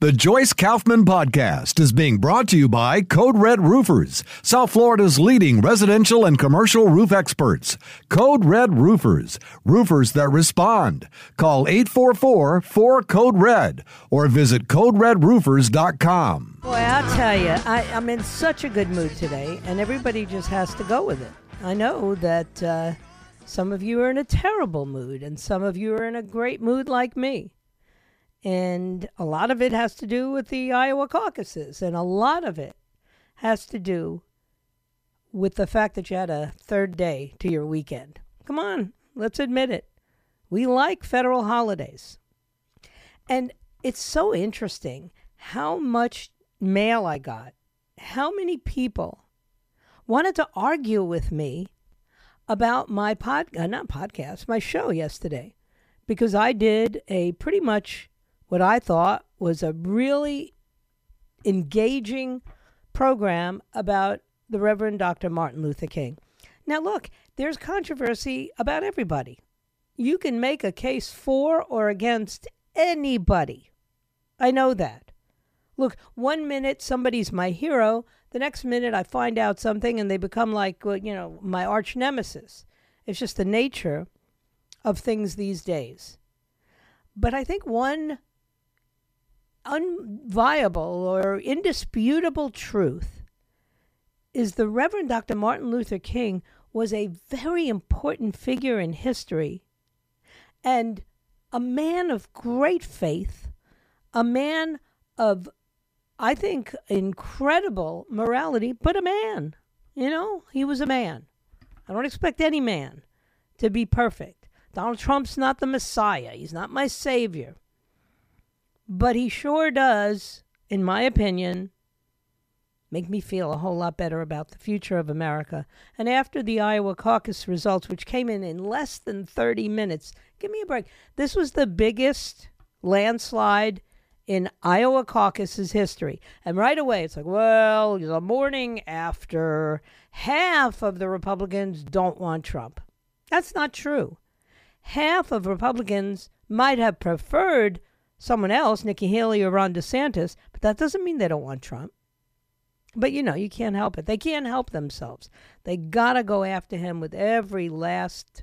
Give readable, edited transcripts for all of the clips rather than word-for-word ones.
The Joyce Kaufman Podcast is being brought to you by Code Red Roofers, South Florida's leading residential and commercial roof experts. Code Red Roofers, roofers that respond. Call 844-4-CODE-RED or visit coderedroofers.com. Boy, I'll tell you, I'm in such a good mood today, and everybody just has to go with it. I know that some of you are in a terrible mood, and some of you are in a great mood like me. And a lot of it has to do with the Iowa caucuses. And a lot of it has to do with the fact that you had a third day to your weekend. Come on, let's admit it. We like federal holidays. And it's so interesting how much mail I got. How many people wanted to argue with me about my my show yesterday. Because I did a pretty much what I thought was a really engaging program about the Reverend Dr. Martin Luther King. Now, look, there's controversy about everybody. You can make a case for or against anybody. I know that. Look, 1 minute somebody's my hero. The next minute I find out something and they become like, well, you know, my arch nemesis. It's just the nature of things these days. But I think one unviable or indisputable truth is the Reverend Dr. Martin Luther King was a very important figure in history and a man of great faith, a man of, I think, incredible morality, but a man. You know, he was a man. I don't expect any man to be perfect. Donald Trump's not the Messiah. He's not my savior. But he sure does, in my opinion, make me feel a whole lot better about the future of America. And after the Iowa caucus results, which came in less than 30 minutes, give me a break. This was the biggest landslide in Iowa caucus's history. And right away, it's like, well, the morning after, half of the Republicans don't want Trump. That's not true. Half of Republicans might have preferred someone else, Nikki Haley or Ron DeSantis, but that doesn't mean they don't want Trump. But, you know, you can't help it. They can't help themselves. They got to go after him with every last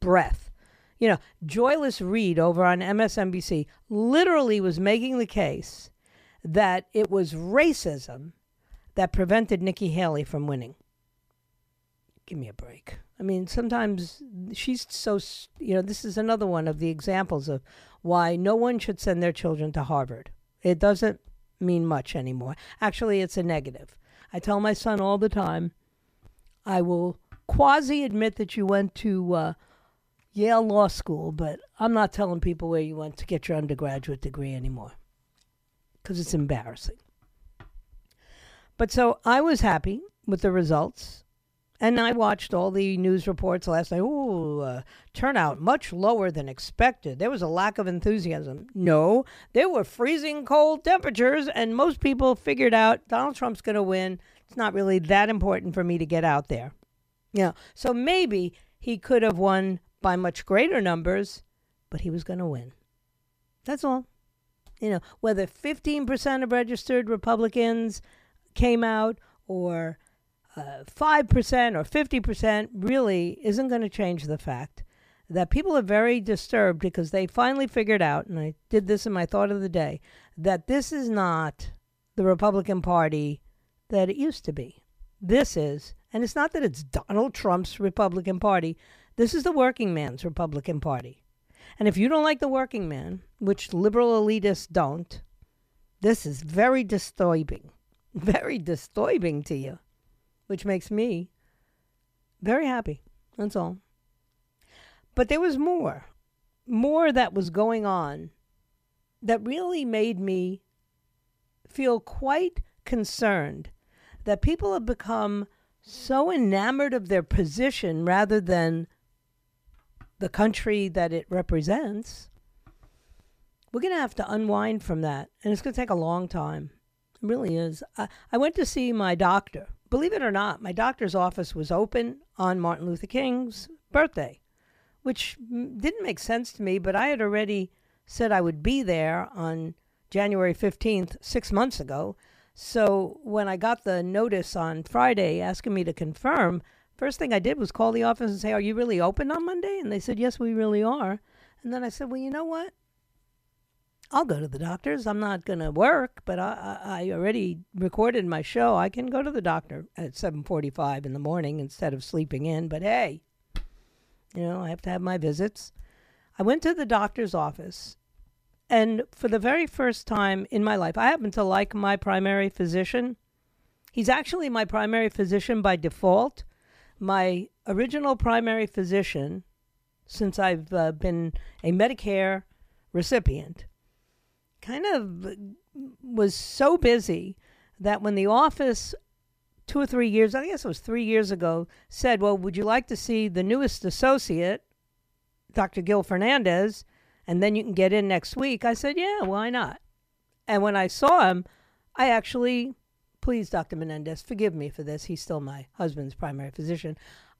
breath. You know, Joyless Reed over on MSNBC literally was making the case that it was racism that prevented Nikki Haley from winning. Give me a break. I mean, sometimes she's so, you know, this is another one of the examples of why no one should send their children to Harvard. It doesn't mean much anymore. Actually, it's a negative. I tell my son all the time, I will quasi-admit that you went to Yale Law School, but I'm not telling people where you went to get your undergraduate degree anymore because it's embarrassing. But so I was happy with the results. And I watched all the news reports last night. Ooh, turnout much lower than expected. There was a lack of enthusiasm. No, there were freezing cold temperatures, and most people figured out Donald Trump's going to win. It's not really that important for me to get out there. You know, so maybe he could have won by much greater numbers, but he was going to win. That's all. You know, whether 15% of registered Republicans came out or 5% or 50% really isn't going to change the fact that people are very disturbed because they finally figured out, and I did this in my thought of the day, that this is not the Republican Party that it used to be. This is, and it's not that it's Donald Trump's Republican Party. This is the working man's Republican Party. And if you don't like the working man, which liberal elitists don't, this is very disturbing to you. Which makes me very happy. That's all. But there was more that was going on that really made me feel quite concerned that people have become so enamored of their position rather than the country that it represents. We're going to have to unwind from that, and it's going to take a long time. It really is. I went to see my doctor. Believe it or not, my doctor's office was open on Martin Luther King's birthday, which didn't make sense to me, but I had already said I would be there on January 15th, 6 months ago. So when I got the notice on Friday asking me to confirm, first thing I did was call the office and say, "Are you really open on Monday?" And they said, "Yes, we really are." And then I said, "Well, you know what? I'll go to the doctor's. I'm not going to work, but I already recorded my show. I can go to the doctor at 7:45 in the morning instead of sleeping in. But hey, you know, I have to have my visits." I went to the doctor's office, and for the very first time in my life, I happen to like my primary physician. He's actually my primary physician by default. My original primary physician, since I've been a Medicare recipient, kind of was so busy that when the office 2 or 3 years, I guess it was 3 years ago, said, "Well, would you like to see the newest associate, Dr. Gil Fernandez, and then you can get in next week?" I said, "Yeah, why not?" And when I saw him, I actually, please, Dr. Menendez, forgive me for this. He's still my husband's primary physician.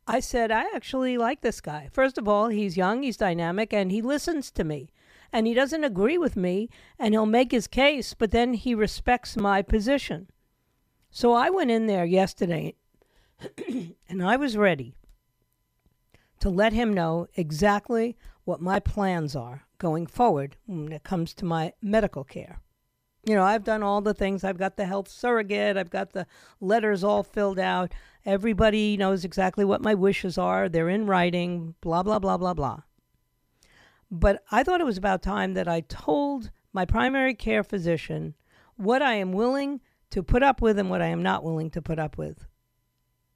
I said, "I actually like this guy. First of all, he's young, he's dynamic, and he listens to me. And he doesn't agree with me, and he'll make his case, but then he respects my position." So I went in there yesterday, and I was ready to let him know exactly what my plans are going forward when it comes to my medical care. You know, I've done all the things. I've got the health surrogate. I've got the letters all filled out. Everybody knows exactly what my wishes are. They're in writing, blah, blah, blah, blah, blah. But I thought it was about time that I told my primary care physician what I am willing to put up with and what I am not willing to put up with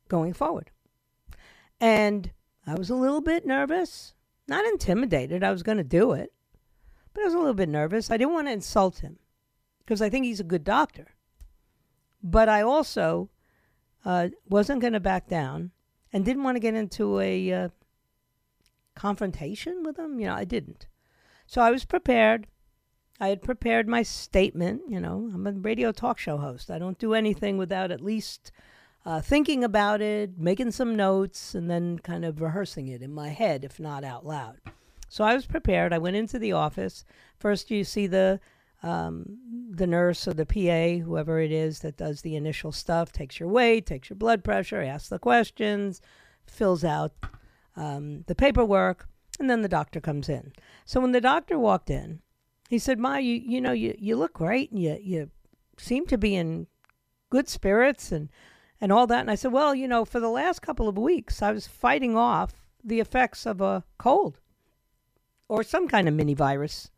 going forward. And I was a little bit nervous, not intimidated. I was going to do it, but I was a little bit nervous. I didn't want to insult him because I think he's a good doctor. But I also wasn't going to back down and didn't want to get into a confrontation with him. You know, I didn't. So I was prepared. I had prepared my statement. You know, I'm a radio talk show host. I don't do anything without at least thinking about it, making some notes, and then kind of rehearsing it in my head, if not out loud. So I was prepared. I went into the office. First, you see the nurse or the PA, whoever it is that does the initial stuff, takes your weight, takes your blood pressure, asks the questions, fills out the paperwork, and then the doctor comes in. So when the doctor walked in, he said, "Ma, you look great, and you seem to be in good spirits and all that." And I said, "Well, you know, for the last couple of weeks, I was fighting off the effects of a cold or some kind of mini virus."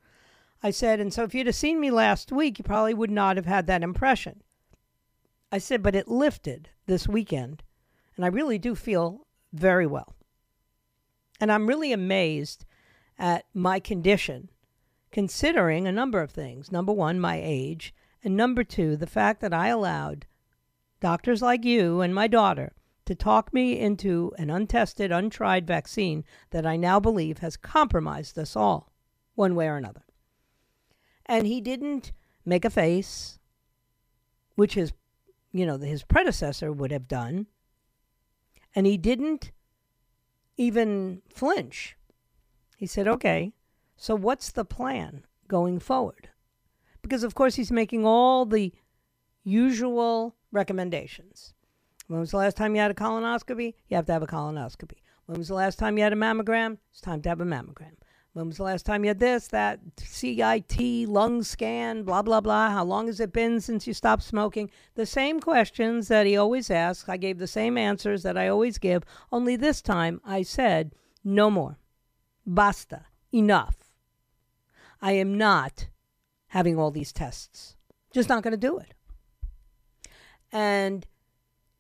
I said, "And so if you'd have seen me last week, you probably would not have had that impression." I said, "But it lifted this weekend, and I really do feel very well. And I'm really amazed at my condition, considering a number of things. Number one, my age. And number two, the fact that I allowed doctors like you and my daughter to talk me into an untested, untried vaccine that I now believe has compromised us all, one way or another." And he didn't make a face, which his, you know, his predecessor would have done. And he didn't even flinch. He said, "Okay, so what's the plan going forward?" Because, of course, he's making all the usual recommendations. When was the last time you had a colonoscopy? You have to have a colonoscopy. When was the last time you had a mammogram? It's time to have a mammogram. When was the last time you had this, that, CIT, lung scan, blah, blah, blah? How long has it been since you stopped smoking? The same questions that he always asks. I gave the same answers that I always give, only this time I said, "No more. Basta. Enough. I am not having all these tests. Just not going to do it." And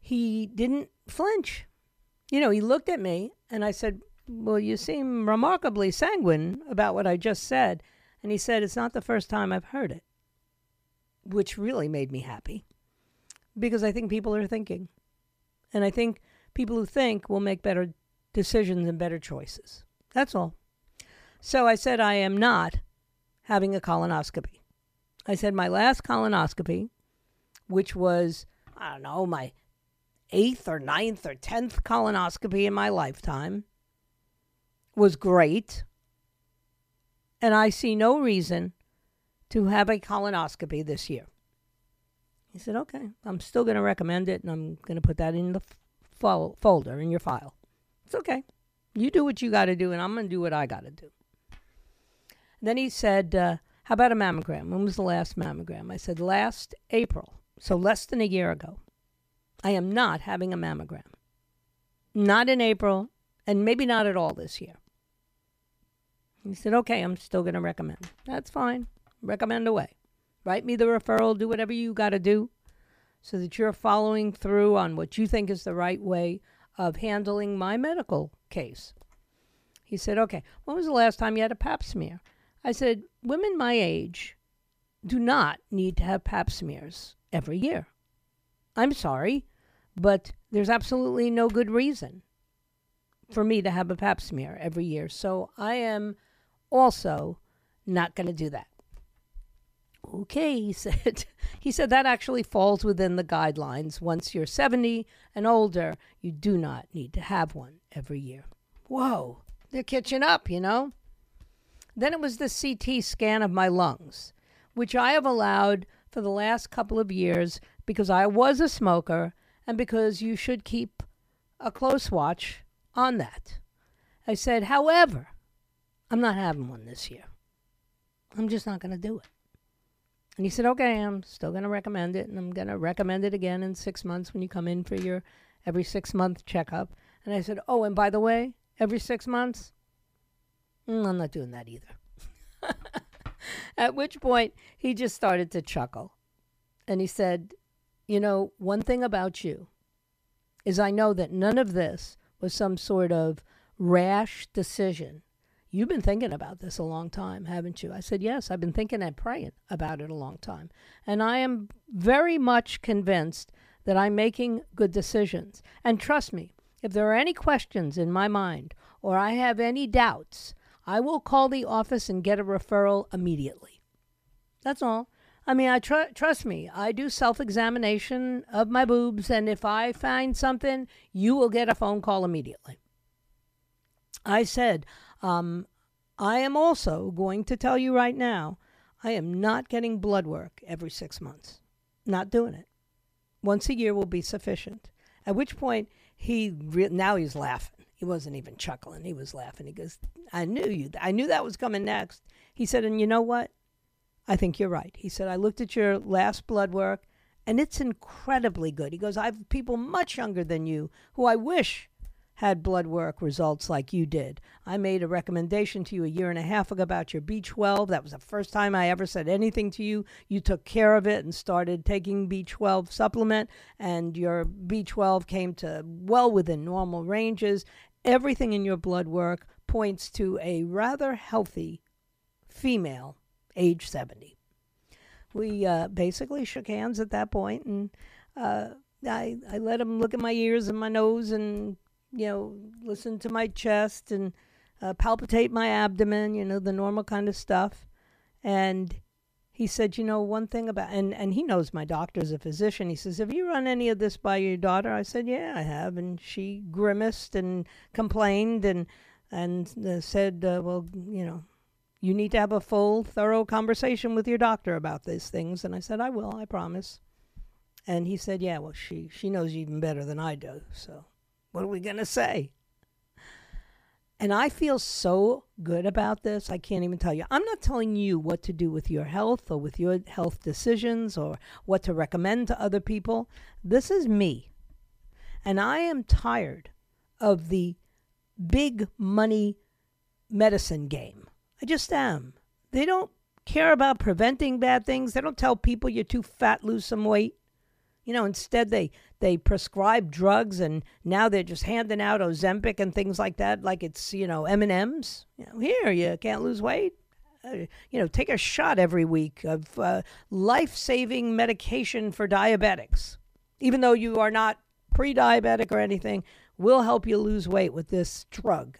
he didn't flinch. You know, he looked at me, and I said, "Well, you seem remarkably sanguine about what I just said." And he said, "It's not the first time I've heard it. which really made me happy, because I think people are thinking. And I think people who think will make better decisions and better choices. That's all. So I said, I am not having a colonoscopy. I said, my last colonoscopy, which was, I don't know, my 8th or 9th or 10th colonoscopy in my lifetime, was great. And I see no reason to have a colonoscopy this year. He said, okay, I'm still going to recommend it, and I'm going to put that in the folder, in your file. It's okay. You do what you got to do, and I'm going to do what I got to do. Then he said, how about a mammogram? When was the last mammogram? I said, last April, so less than a year ago. I am not having a mammogram. Not in April, and maybe not at all this year. He said, okay, I'm still going to recommend. That's fine. Recommend away. Write me the referral. Do whatever you got to do so that you're following through on what you think is the right way of handling my medical case. He said, okay, when was the last time you had a pap smear? I said, women my age do not need to have pap smears every year. I'm sorry, but there's absolutely no good reason for me to have a pap smear every year. So I am also not going to do that. Okay, he said. He said that actually falls within the guidelines. Once you're 70 and older, you do not need to have one every year. Whoa, they're catching up, you know. Then it was the CT scan of my lungs, which I have allowed for the last couple of years because I was a smoker and because you should keep a close watch on that. I said, however, I'm not having one this year. I'm just not going to do it. And he said, okay, I'm still going to recommend it, and I'm going to recommend it again in 6 months when you come in for your every 6-month checkup. And I said, oh, and by the way, every 6 months, I'm not doing that either. At which point, he just started to chuckle. And he said, you know, one thing about you is I know that none of this was some sort of rash decision. You've been thinking about this a long time, haven't you? I said, yes, I've been thinking and praying about it a long time. And I am very much convinced that I'm making good decisions. And trust me, if there are any questions in my mind or I have any doubts, I will call the office and get a referral immediately. That's all. I mean, trust me, I do self-examination of my boobs, and if I find something, you will get a phone call immediately. I said, I am also going to tell you right now, I am not getting blood work every 6 months. Not doing it. Once a year will be sufficient. At which point, now he's laughing. He wasn't even chuckling. He was laughing. He goes, I knew you. I knew that was coming next. He said, and you know what? I think you're right. He said, I looked at your last blood work, and it's incredibly good. He goes, I have people much younger than you who I wish had blood work results like you did. I made a recommendation to you a year and a half ago about your B12. That was the first time I ever said anything to you. You took care of it and started taking B12 supplement, and your B12 came to well within normal ranges. Everything in your blood work points to a rather healthy female, age 70. We basically shook hands at that point, and I let him look at my ears and my nose and, you know, listen to my chest and palpitate my abdomen, you know, the normal kind of stuff. And he said, you know, one thing about, and he knows my doctor's a physician. He says, have you run any of this by your daughter? I said, yeah, I have. And she grimaced and complained and said, well, you know, you need to have a full, thorough conversation with your doctor about these things. And I said, I will, I promise. And he said, yeah, well, she knows you even better than I do, so what are we going to say? And I feel so good about this. I can't even tell you. I'm not telling you what to do with your health or with your health decisions or what to recommend to other people. This is me. And I am tired of the big money medicine game. I just am. They don't care about preventing bad things. They don't tell people you're too fat, lose some weight. You know, instead they prescribe drugs, and now they're just handing out Ozempic and things like that, like it's, you know, M&Ms. You know, here, you can't lose weight. take a shot every week of life-saving medication for diabetics, even though you are not pre-diabetic or anything, will help you lose weight with this drug.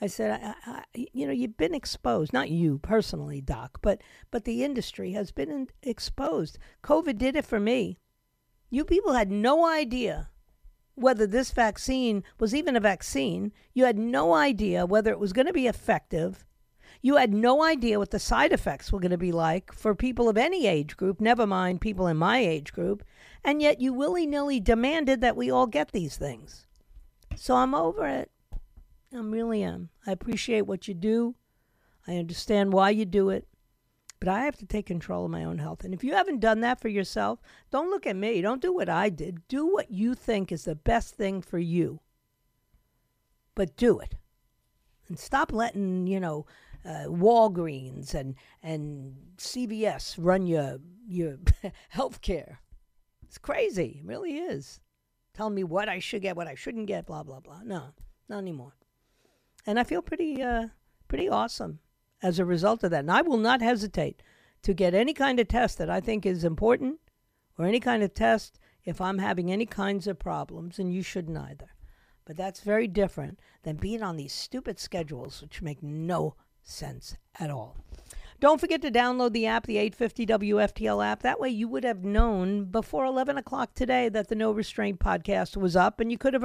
I said, you've been exposed, not you personally, Doc, but the industry has been exposed. COVID did it for me. You people had no idea whether this vaccine was even a vaccine. You had no idea whether it was going to be effective. You had no idea what the side effects were going to be like for people of any age group, never mind people in my age group. And yet you willy-nilly demanded that we all get these things. So I'm over it. I really am. I appreciate what you do. I understand why you do it. But I have to take control of my own health. And if you haven't done that for yourself, don't look at me. Don't do what I did. Do what you think is the best thing for you. But do it. And stop letting, Walgreens and CVS run your health care. It's crazy. It really is. Tell me what I should get, what I shouldn't get, blah, blah, blah. No, not anymore. And I feel pretty awesome as a result of that. And I will not hesitate to get any kind of test that I think is important or any kind of test if I'm having any kinds of problems, and you shouldn't either. But that's very different than being on these stupid schedules, which make no sense at all. Don't forget to download the app, the 850 WFTL app. That way you would have known before 11 o'clock today that the No Restraint podcast was up, and you could have,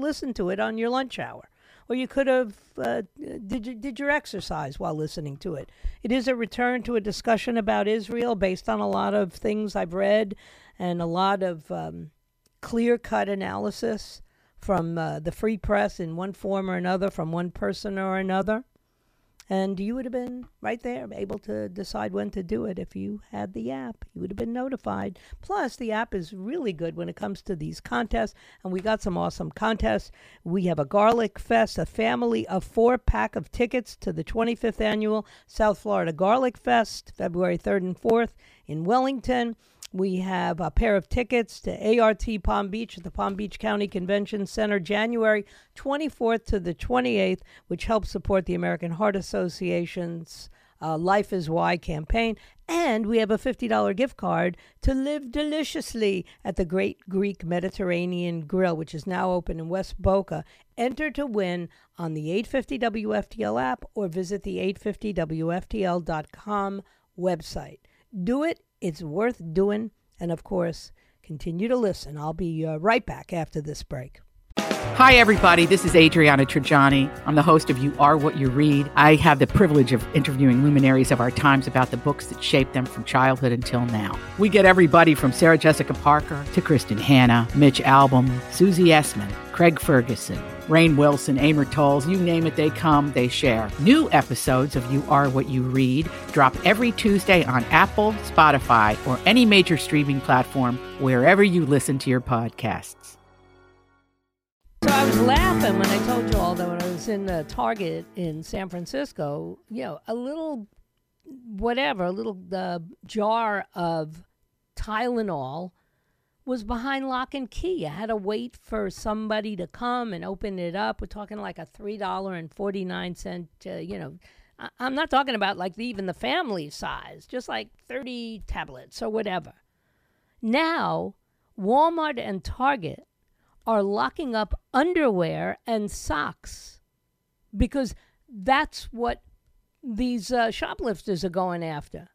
listened to it on your lunch hour. Or you could have did your exercise while listening to it. It is a return to a discussion about Israel based on a lot of things I've read and a lot of clear-cut analysis from the free press in one form or another, from one person or another. And you would have been right there, able to decide when to do it if you had the app. You would have been notified. Plus, the app is really good when it comes to these contests, and we got some awesome contests. We have a Garlic Fest, a family of 4-pack of tickets to the 25th Annual South Florida Garlic Fest, February 3rd and 4th in Wellington. We have a pair of tickets to ART Palm Beach at the Palm Beach County Convention Center, January 24th to the 28th, which helps support the American Heart Association's Life is Why campaign. And we have a $50 gift card to live deliciously at the Great Greek Mediterranean Grill, which is now open in West Boca. Enter to win on the 850 WFTL app or visit the 850WFTL.com website. Do it. It's worth doing. And of course, continue to listen. I'll be right back after this break. Hi, everybody. This is Adriana Trigiani. I'm the host of You Are What You Read. I have the privilege of interviewing luminaries of our times about the books that shaped them from childhood until now. We get everybody from Sarah Jessica Parker to Kristen Hanna, Mitch Albom, Susie Essman, Craig Ferguson, Rainn Wilson, Amor Towles, you name it, they come, they share. New episodes of You Are What You Read drop every Tuesday on Apple, Spotify, or any major streaming platform wherever you listen to your podcasts. So I was laughing when I told you all that when I was in the Target in San Francisco, a little jar of Tylenol was behind lock and key. I had to wait for somebody to come and open it up. We're talking like a $3.49, I'm not talking about like even the family size, just like 30 tablets or whatever. Now, Walmart and Target are locking up underwear and socks because that's what these shoplifters are going after.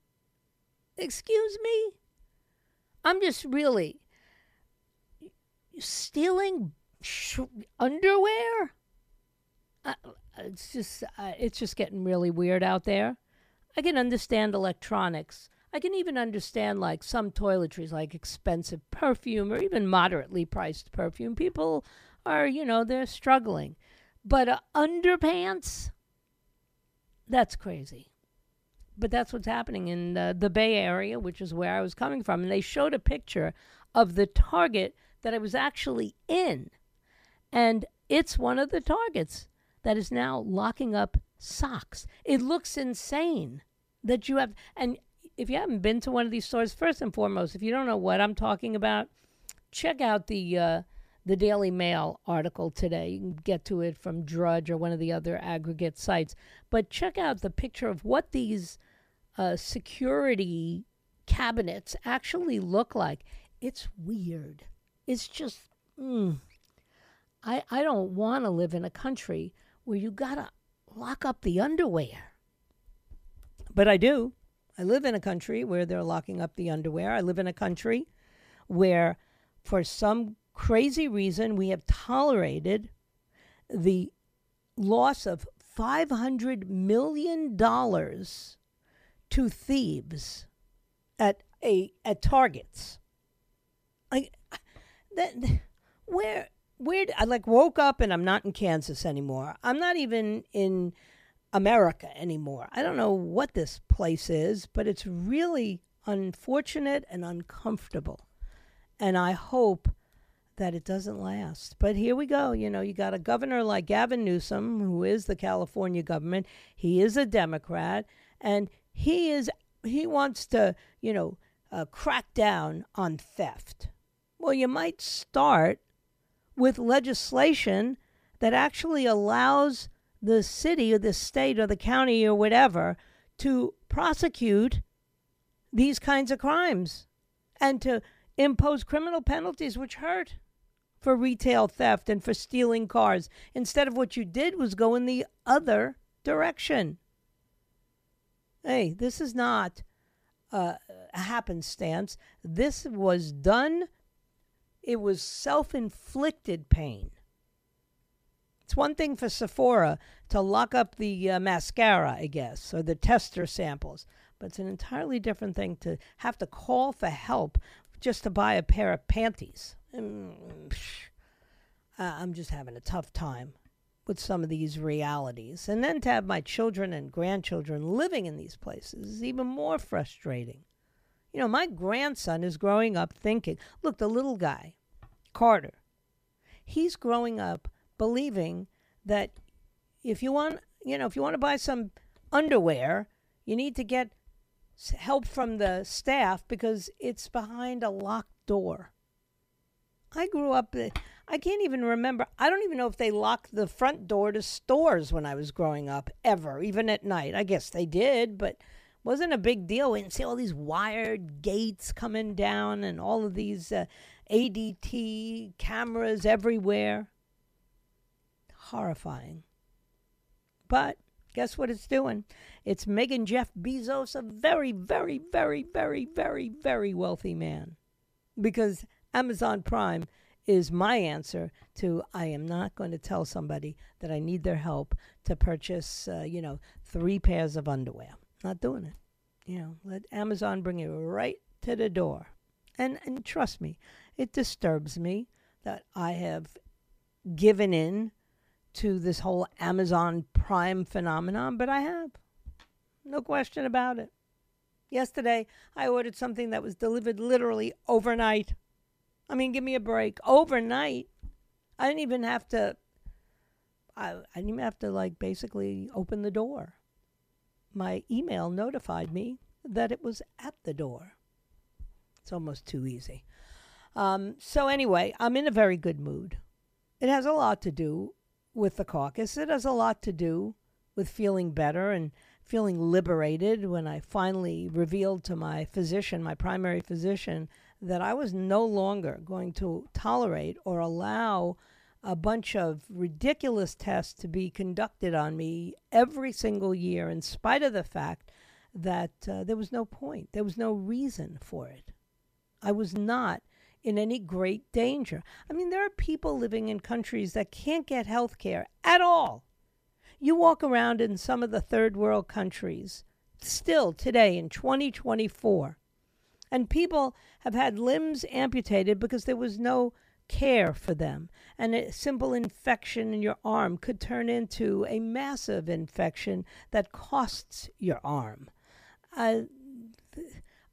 Excuse me? I'm just really stealing underwear? It's just getting really weird out there. I can understand electronics. I can even understand, like, some toiletries, like expensive perfume or even moderately priced perfume. People are, they're struggling. But underpants? That's crazy. But that's what's happening in the Bay Area, which is where I was coming from. And they showed a picture of the Target that I was actually in. And it's one of the Targets that is now locking up socks. It looks insane that you have... and. If you haven't been to one of these stores, first and foremost, if you don't know what I'm talking about, check out the the Daily Mail article today. You can get to it from Drudge or one of the other aggregate sites. But check out the picture of what these security cabinets actually look like. It's weird. It's just, I don't want to live in a country where you got to lock up the underwear. But I do. I live in a country where they're locking up the underwear. I live in a country where, for some crazy reason, we have tolerated the loss of $500 million to thieves at Targets. I like woke up and I'm not in Kansas anymore. I'm not even in America anymore. I don't know what this place is, but it's really unfortunate and uncomfortable. And I hope that it doesn't last. But here we go. You know, you got a governor like Gavin Newsom, who is the California government. He is a Democrat, and he wants to, you know, crack down on theft. Well, you might start with legislation that actually allows the city or the state or the county or whatever to prosecute these kinds of crimes and to impose criminal penalties which hurt for retail theft and for stealing cars, instead of what you did was go in the other direction. Hey, this is not a happenstance. This was done. It was self-inflicted pain. It's one thing for Sephora to lock up the mascara, I guess, or the tester samples. But it's an entirely different thing to have to call for help just to buy a pair of panties. I'm just having a tough time with some of these realities. And then to have my children and grandchildren living in these places is even more frustrating. You know, my grandson is growing up thinking, look, the little guy, Carter, he's growing up believing that if you want, you know, if you want to buy some underwear, you need to get help from the staff because it's behind a locked door. I grew up, I can't even remember. I don't even know if they locked the front door to stores when I was growing up, ever, even at night. I guess they did, but wasn't a big deal. We didn't see all these wired gates coming down and all of these ADT cameras everywhere. Horrifying. But guess what it's doing? It's making Jeff Bezos a very, very, very, very, very, very wealthy man. Because Amazon Prime is my answer to I am not going to tell somebody that I need their help to purchase, 3 pairs of underwear. Not doing it. You know, let Amazon bring you right to the door. And trust me, it disturbs me that I have given in to this whole Amazon Prime phenomenon, but I have. No question about it. Yesterday, I ordered something that was delivered literally overnight. I mean, give me a break. Overnight. I didn't even have to basically open the door. My email notified me that it was at the door. It's almost too easy. So anyway, I'm in a very good mood. It has a lot to do with the caucus. It has a lot to do with feeling better and feeling liberated when I finally revealed to my physician, my primary physician, that I was no longer going to tolerate or allow a bunch of ridiculous tests to be conducted on me every single year, in spite of the fact that there was no point. There was no reason for it. I was not in any great danger. I mean, there are people living in countries that can't get health care at all. You walk around in some of the third world countries still today in 2024, and people have had limbs amputated because there was no care for them, and a simple infection in your arm could turn into a massive infection that costs your arm.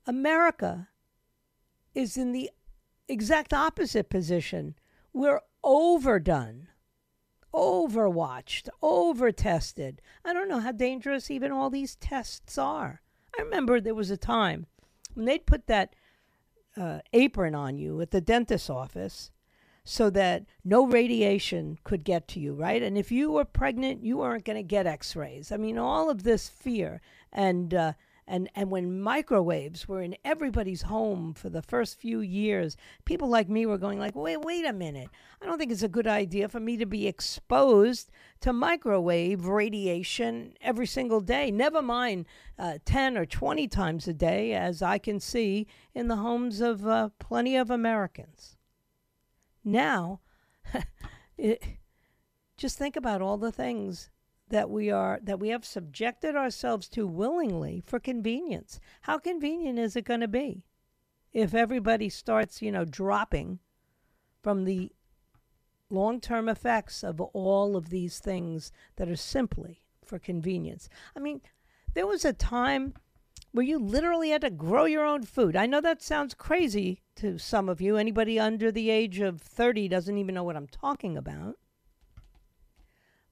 America is in the exact opposite position. We're overdone, overwatched, overtested. I don't know how dangerous even all these tests are. I remember there was a time when they'd put that apron on you at the dentist's office so that no radiation could get to you, right? And if you were pregnant, you weren't going to get x-rays. I mean, all of this fear. And when microwaves were in everybody's home for the first few years, people like me were going like, wait a minute. I don't think it's a good idea for me to be exposed to microwave radiation every single day, never mind 10 or 20 times a day, as I can see in the homes of plenty of Americans. Now, just think about all the things that we have subjected ourselves to willingly for convenience. How convenient is it going to be if everybody starts, dropping from the long-term effects of all of these things that are simply for convenience? I mean, there was a time where you literally had to grow your own food. I know that sounds crazy to some of you. Anybody under the age of 30 doesn't even know what I'm talking about.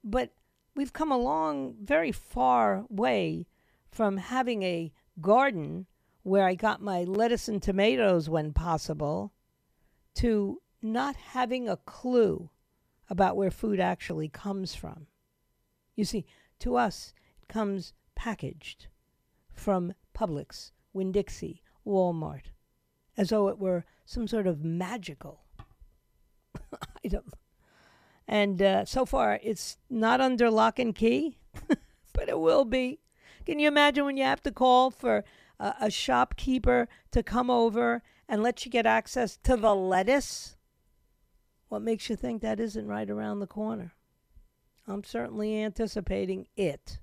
But we've come a long, very far way from having a garden where I got my lettuce and tomatoes when possible to not having a clue about where food actually comes from. You see, to us, it comes packaged from Publix, Winn-Dixie, Walmart, as though it were some sort of magical item. And so far, it's not under lock and key, but it will be. Can you imagine when you have to call for a shopkeeper to come over and let you get access to the lettuce? What makes you think that isn't right around the corner? I'm certainly anticipating it,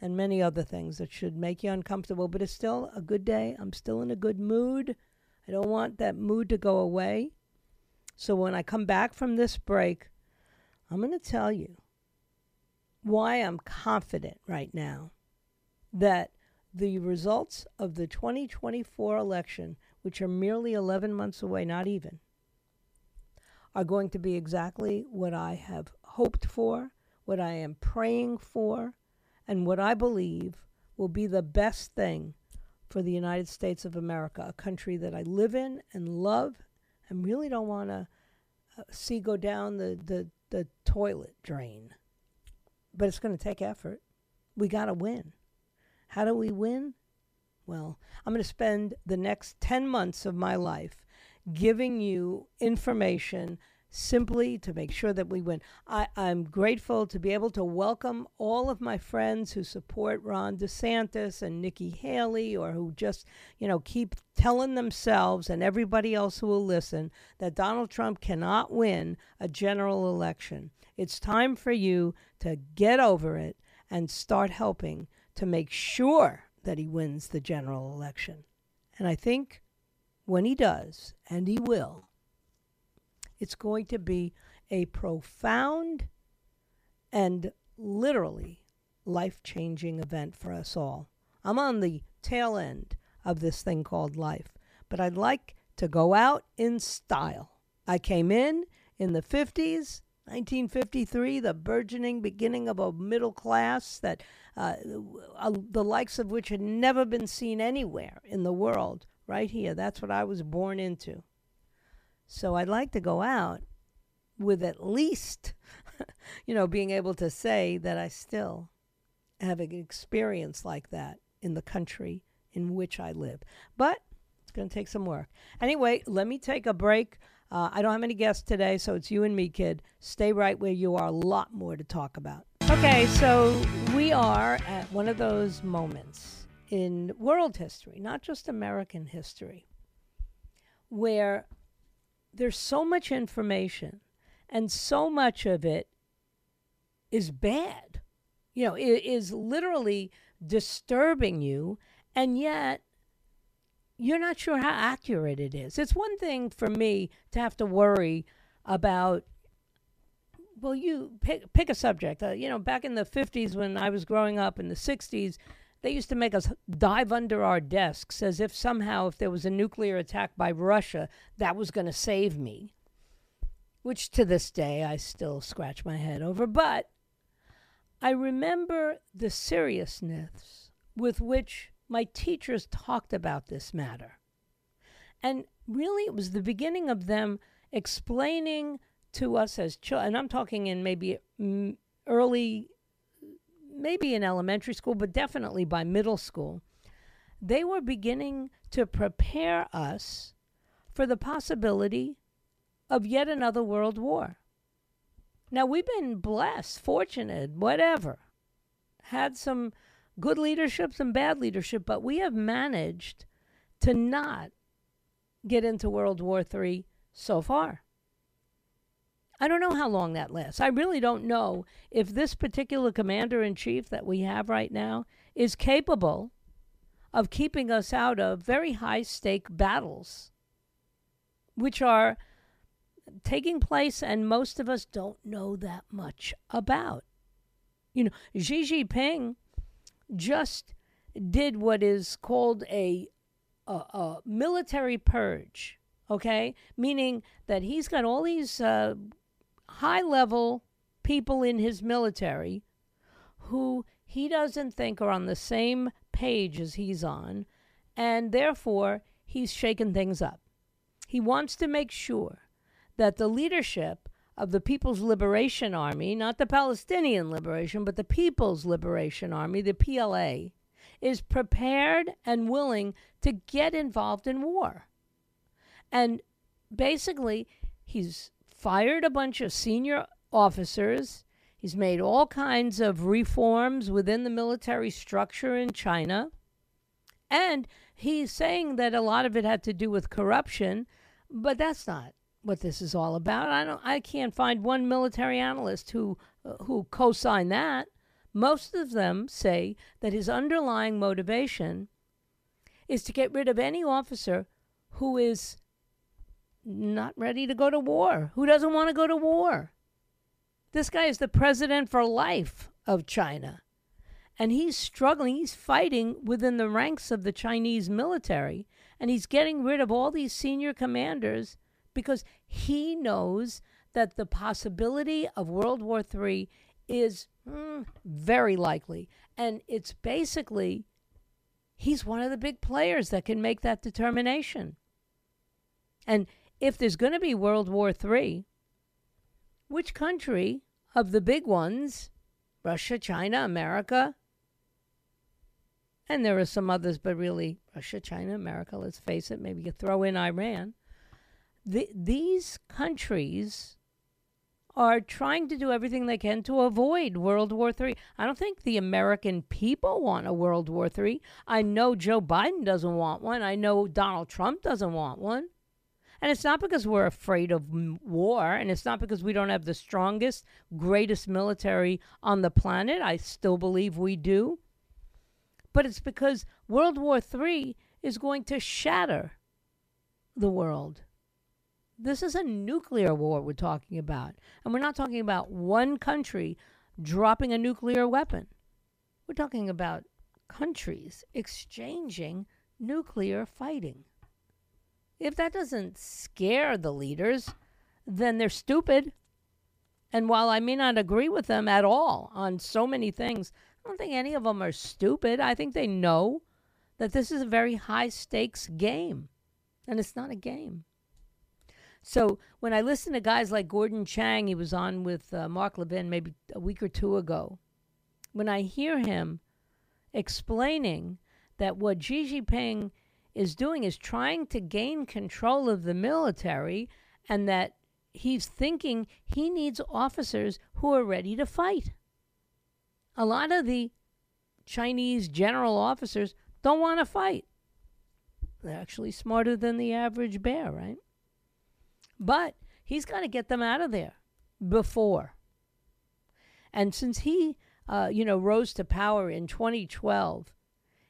and many other things that should make you uncomfortable, but it's still a good day. I'm still in a good mood. I don't want that mood to go away. So when I come back from this break, I'm going to tell you why I'm confident right now that the results of the 2024 election, which are merely 11 months away, not even, are going to be exactly what I have hoped for, what I am praying for, and what I believe will be the best thing for the United States of America, a country that I live in and love and really don't want to see go down the toilet drain. But it's going to take effort. We got to win. How do we win? Well, I'm going to spend the next 10 months of my life giving you information simply to make sure that we win. I'm grateful to be able to welcome all of my friends who support Ron DeSantis and Nikki Haley, or who just, keep telling themselves and everybody else who will listen that Donald Trump cannot win a general election. It's time for you to get over it and start helping to make sure that he wins the general election. And I think when he does, and he will, it's going to be a profound and literally life-changing event for us all. I'm on the tail end of this thing called life, but I'd like to go out in style. I came in the 50s, 1953, the burgeoning beginning of a middle class that the likes of which had never been seen anywhere in the world. Right here, that's what I was born into. So I'd like to go out with at least, being able to say that I still have an experience like that in the country in which I live. But it's going to take some work. Anyway, let me take a break. I don't have any guests today, so it's you and me, kid. Stay right where you are. A lot more to talk about. Okay, so we are at one of those moments in world history, not just American history, where there's so much information, and so much of it is bad. It is literally disturbing you, and yet you're not sure how accurate it is. It's one thing for me to have to worry about, well, you pick a subject. Back in the 50s when I was growing up, in the 60s, they used to make us dive under our desks as if somehow if there was a nuclear attack by Russia, that was going to save me, which to this day I still scratch my head over. But I remember the seriousness with which my teachers talked about this matter. And really, it was the beginning of them explaining to us as children, and I'm talking in maybe early, maybe in elementary school, but definitely by middle school, they were beginning to prepare us for the possibility of yet another world war. Now, we've been blessed, fortunate, whatever, had some good leadership, some bad leadership, but we have managed to not get into World War III so far. I don't know how long that lasts. I really don't know if this particular commander-in-chief that we have right now is capable of keeping us out of very high-stake battles, which are taking place and most of us don't know that much about. You know, Xi Jinping just did what is called a military purge, okay? Meaning that he's got all these high-level people in his military who he doesn't think are on the same page as he's on, and therefore he's shaking things up. He wants to make sure that the leadership of the People's Liberation Army, not the Palestinian Liberation, but the People's Liberation Army, the PLA, is prepared and willing to get involved in war. And basically, he's fired a bunch of senior officers. He's made all kinds of reforms within the military structure in China. And he's saying that a lot of it had to do with corruption, but that's not what this is all about. I can't find one military analyst who co-signed that. Most of them say that his underlying motivation is to get rid of any officer who is not ready to go to war, who doesn't want to go to war. This guy is the president for life of China, and he's struggling. He's fighting within the ranks of the Chinese military, and he's getting rid of all these senior commanders because he knows that the possibility of World War III is very likely. And it's basically, he's one of the big players that can make that determination. And if there's going to be World War III, which country of the big ones, Russia, China, America, and there are some others, but really Russia, China, America, let's face it, maybe you throw in Iran, these countries are trying to do everything they can to avoid World War III. I don't think the American people want a World War III. I know Joe Biden doesn't want one. I know Donald Trump doesn't want one. And it's not because we're afraid of war, and it's not because we don't have the strongest, greatest military on the planet. I still believe we do. But it's because World War III is going to shatter the world. This is a nuclear war we're talking about. And we're not talking about one country dropping a nuclear weapon. We're talking about countries exchanging nuclear fighting. If that doesn't scare the leaders, then they're stupid. And while I may not agree with them at all on so many things, I don't think any of them are stupid. I think they know that this is a very high-stakes game. And it's not a game. So when I listen to guys like Gordon Chang, he was on with Mark Levin maybe a week or two ago, when I hear him explaining that what Xi Jinping is doing is trying to gain control of the military and that he's thinking he needs officers who are ready to fight. A lot of the Chinese general officers don't want to fight. They're actually smarter than the average bear, right? But he's got to get them out of there before. And since he, rose to power in 2012,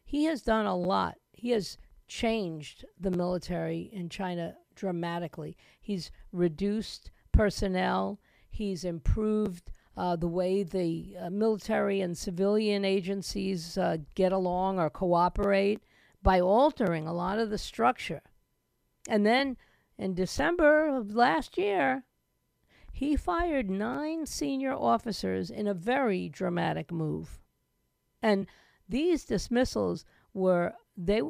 he has done a lot. He has changed the military in China dramatically. He's reduced personnel. He's improved the way the military and civilian agencies get along or cooperate by altering a lot of the structure. And then in December of last year, he fired 9 senior officers in a very dramatic move. And these dismissals were,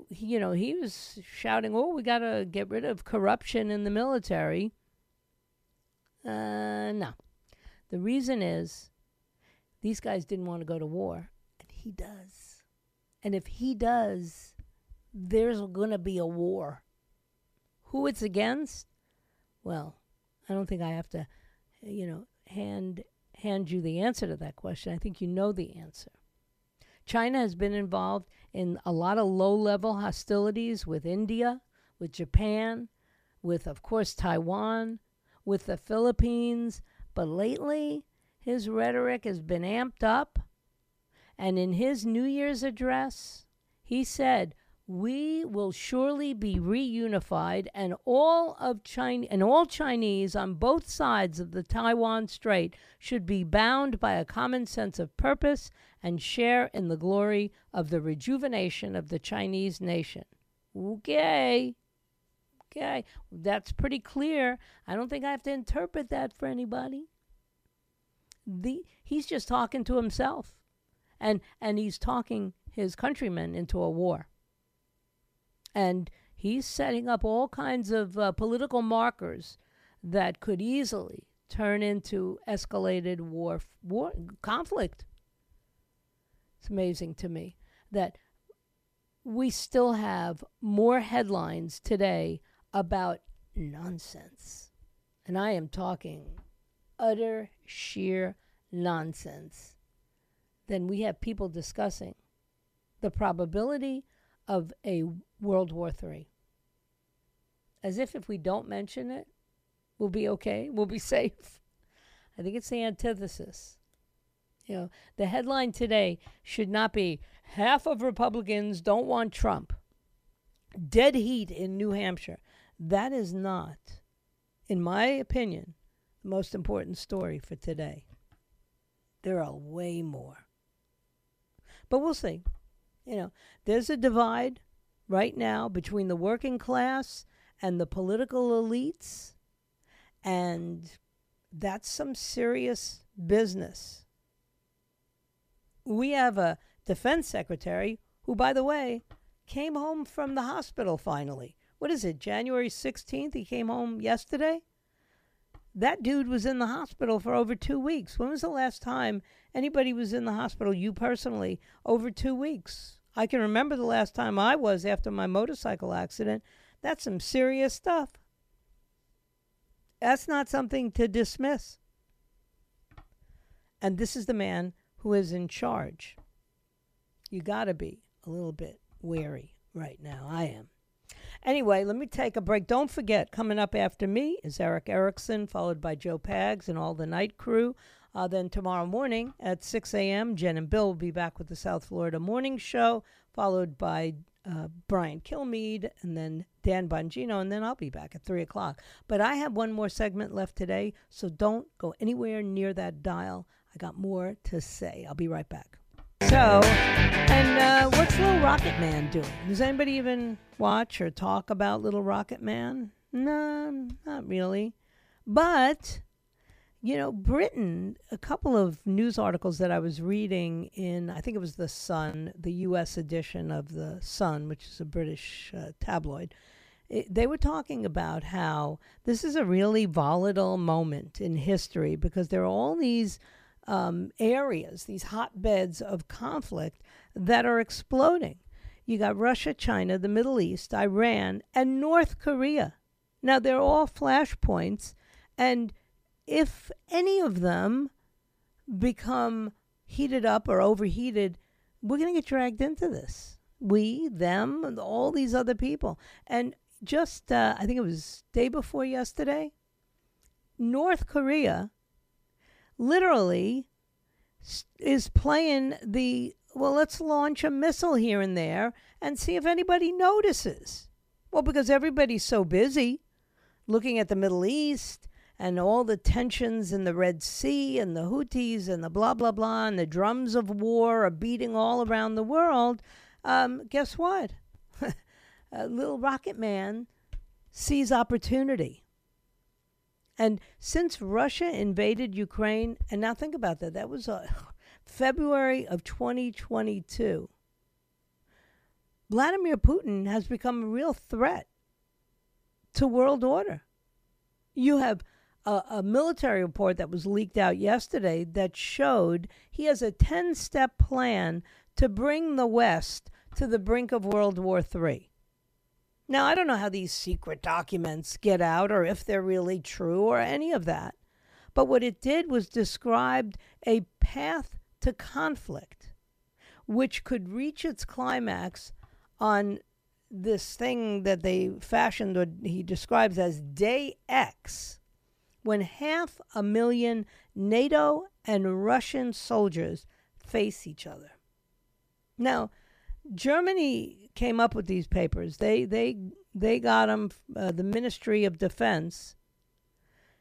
he was shouting, oh, we got to get rid of corruption in the military. No. The reason is these guys didn't want to go to war, and he does. And if he does, there's going to be a war. Who it's against? Well, I don't think I have to, you know, hand you the answer to that question. I think you know the answer. China has been involved in a lot of low-level hostilities with India, with Japan, with, of course, Taiwan, with the Philippines. But lately, his rhetoric has been amped up. And in his New Year's address, he said, "We will surely be reunified, and all Chinese on both sides of the Taiwan Strait should be bound by a common sense of purpose and share in the glory of the rejuvenation of the Chinese nation." Okay. Okay. That's pretty clear. I don't think I have to interpret that for anybody. He's just talking to himself. And he's talking his countrymen into a war. And he's setting up all kinds of political markers that could easily turn into escalated war conflict. It's amazing to me that we still have more headlines today about nonsense. And I am talking utter sheer nonsense. Then we have people discussing the probability of a World War III. As if we don't mention it, we'll be okay, we'll be safe. I think it's the antithesis. You know, the headline today should not be, half of Republicans don't want Trump. Dead heat in New Hampshire. That is not, in my opinion, the most important story for today. There are way more. But we'll see. You know, there's a divide right now between the working class and the political elites, and that's some serious business. We have a defense secretary who, by the way, came home from the hospital finally. What is it, January 16th? He came home yesterday? That dude was in the hospital for over 2 weeks. When was the last time anybody was in the hospital, you personally, over 2 weeks? I can remember the last time I was after my motorcycle accident. That's some serious stuff. That's not something to dismiss. And this is the man who is in charge. You got to be a little bit wary right now. I am. Anyway, let me take a break. Don't forget, coming up after me is Eric Erickson, followed by Joe Pags and all the night crew. Then tomorrow morning at 6 a.m., Jen and Bill will be back with the South Florida Morning Show, followed by Brian Kilmeade and then Dan Bongino, and then I'll be back at 3 o'clock. But I have one more segment left today, so don't go anywhere near that dial. I got more to say. I'll be right back. So, and what's Little Rocket Man doing? Does anybody even watch or talk about Little Rocket Man? No, not really. But, you know, Britain, a couple of news articles that I was reading in, I think it was The Sun, the U.S. edition of The Sun, which is a British tabloid, they were talking about how this is a really volatile moment in history because there are all these areas, these hotbeds of conflict that are exploding. You got Russia, China, the Middle East, Iran, and North Korea. Now, they're all flashpoints, and if any of them become heated up or overheated, we're going to get dragged into this. We, them, and all these other people. And just, I think it was day before yesterday, North Korea literally is playing the, well, let's launch a missile here and there and see if anybody notices. Well, because everybody's so busy looking at the Middle East and all the tensions in the Red Sea and the Houthis and the blah, blah, blah, and the drums of war are beating all around the world. Guess what? Little Rocket Man sees opportunity. And since Russia invaded Ukraine, and now think about that, that was February of 2022. Vladimir Putin has become a real threat to world order. You have a military report that was leaked out yesterday that showed he has a 10-step plan to bring the West to the brink of World War III. Now, I don't know how these secret documents get out or if they're really true or any of that. But what it did was described a path to conflict, which could reach its climax on this thing that they fashioned, or he describes as Day X, when 500,000 NATO and Russian soldiers face each other. Now, Germany came up with these papers. They got them. The Ministry of Defense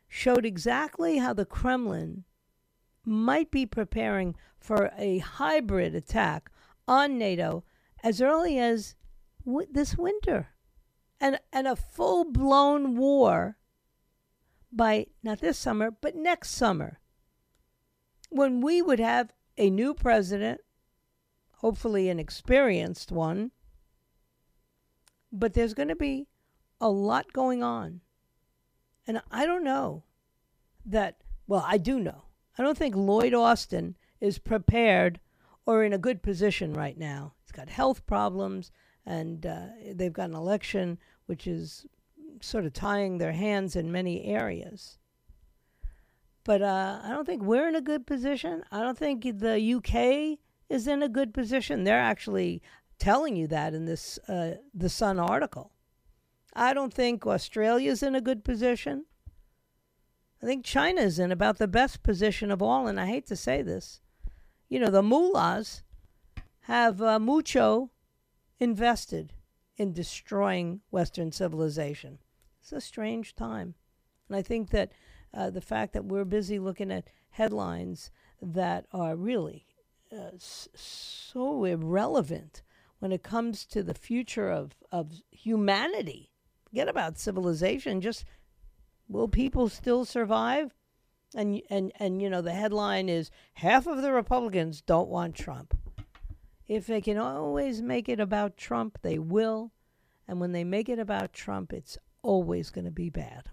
showed exactly how the Kremlin might be preparing for a hybrid attack on NATO as early as this winter, and a full-blown war by not this summer but next summer, when we would have a new president, hopefully an experienced one, but there's going to be a lot going on. And I don't know that, well, I do know. I don't think Lloyd Austin is prepared or in a good position right now. He's got health problems, and they've got an election which is sort of tying their hands in many areas. But I don't think we're in a good position. I don't think the UK is in a good position. They're actually telling you that in this The Sun article. I don't think Australia's in a good position. I think China's in about the best position of all, and I hate to say this. You know, the mullahs have mucho invested in destroying Western civilization. It's a strange time. And I think that the fact that we're busy looking at headlines that are really so irrelevant when it comes to the future of humanity. Forget about civilization. Just, will people still survive? And you know, the headline is, half of the Republicans don't want Trump. If they can always make it about Trump, they will. And when they make it about Trump, it's always going to be bad.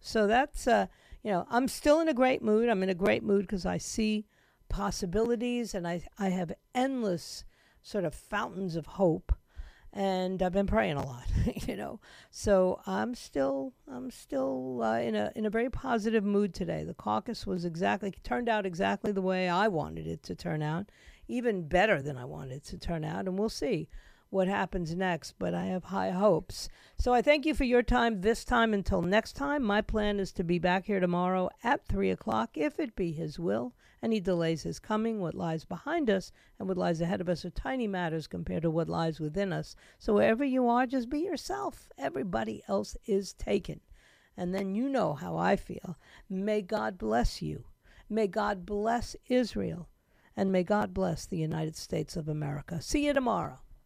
So that's, you know, I'm still in a great mood. I'm in a great mood because I see possibilities, and I have endless sort of fountains of hope, and I've been praying a lot, you know. So I'm still in a very positive mood today. The caucus was turned out exactly the way I wanted it to turn out, even better than I wanted it to turn out, and we'll see what happens next, but I have high hopes. So I thank you for your time this time. Until next time, my plan is to be back here tomorrow at 3 o'clock, if it be his will, and he delays his coming. What lies behind us and what lies ahead of us are tiny matters compared to what lies within us. So wherever you are, just be yourself. Everybody else is taken. And then you know how I feel. May God bless you. May God bless Israel. And may God bless the United States of America. See you tomorrow.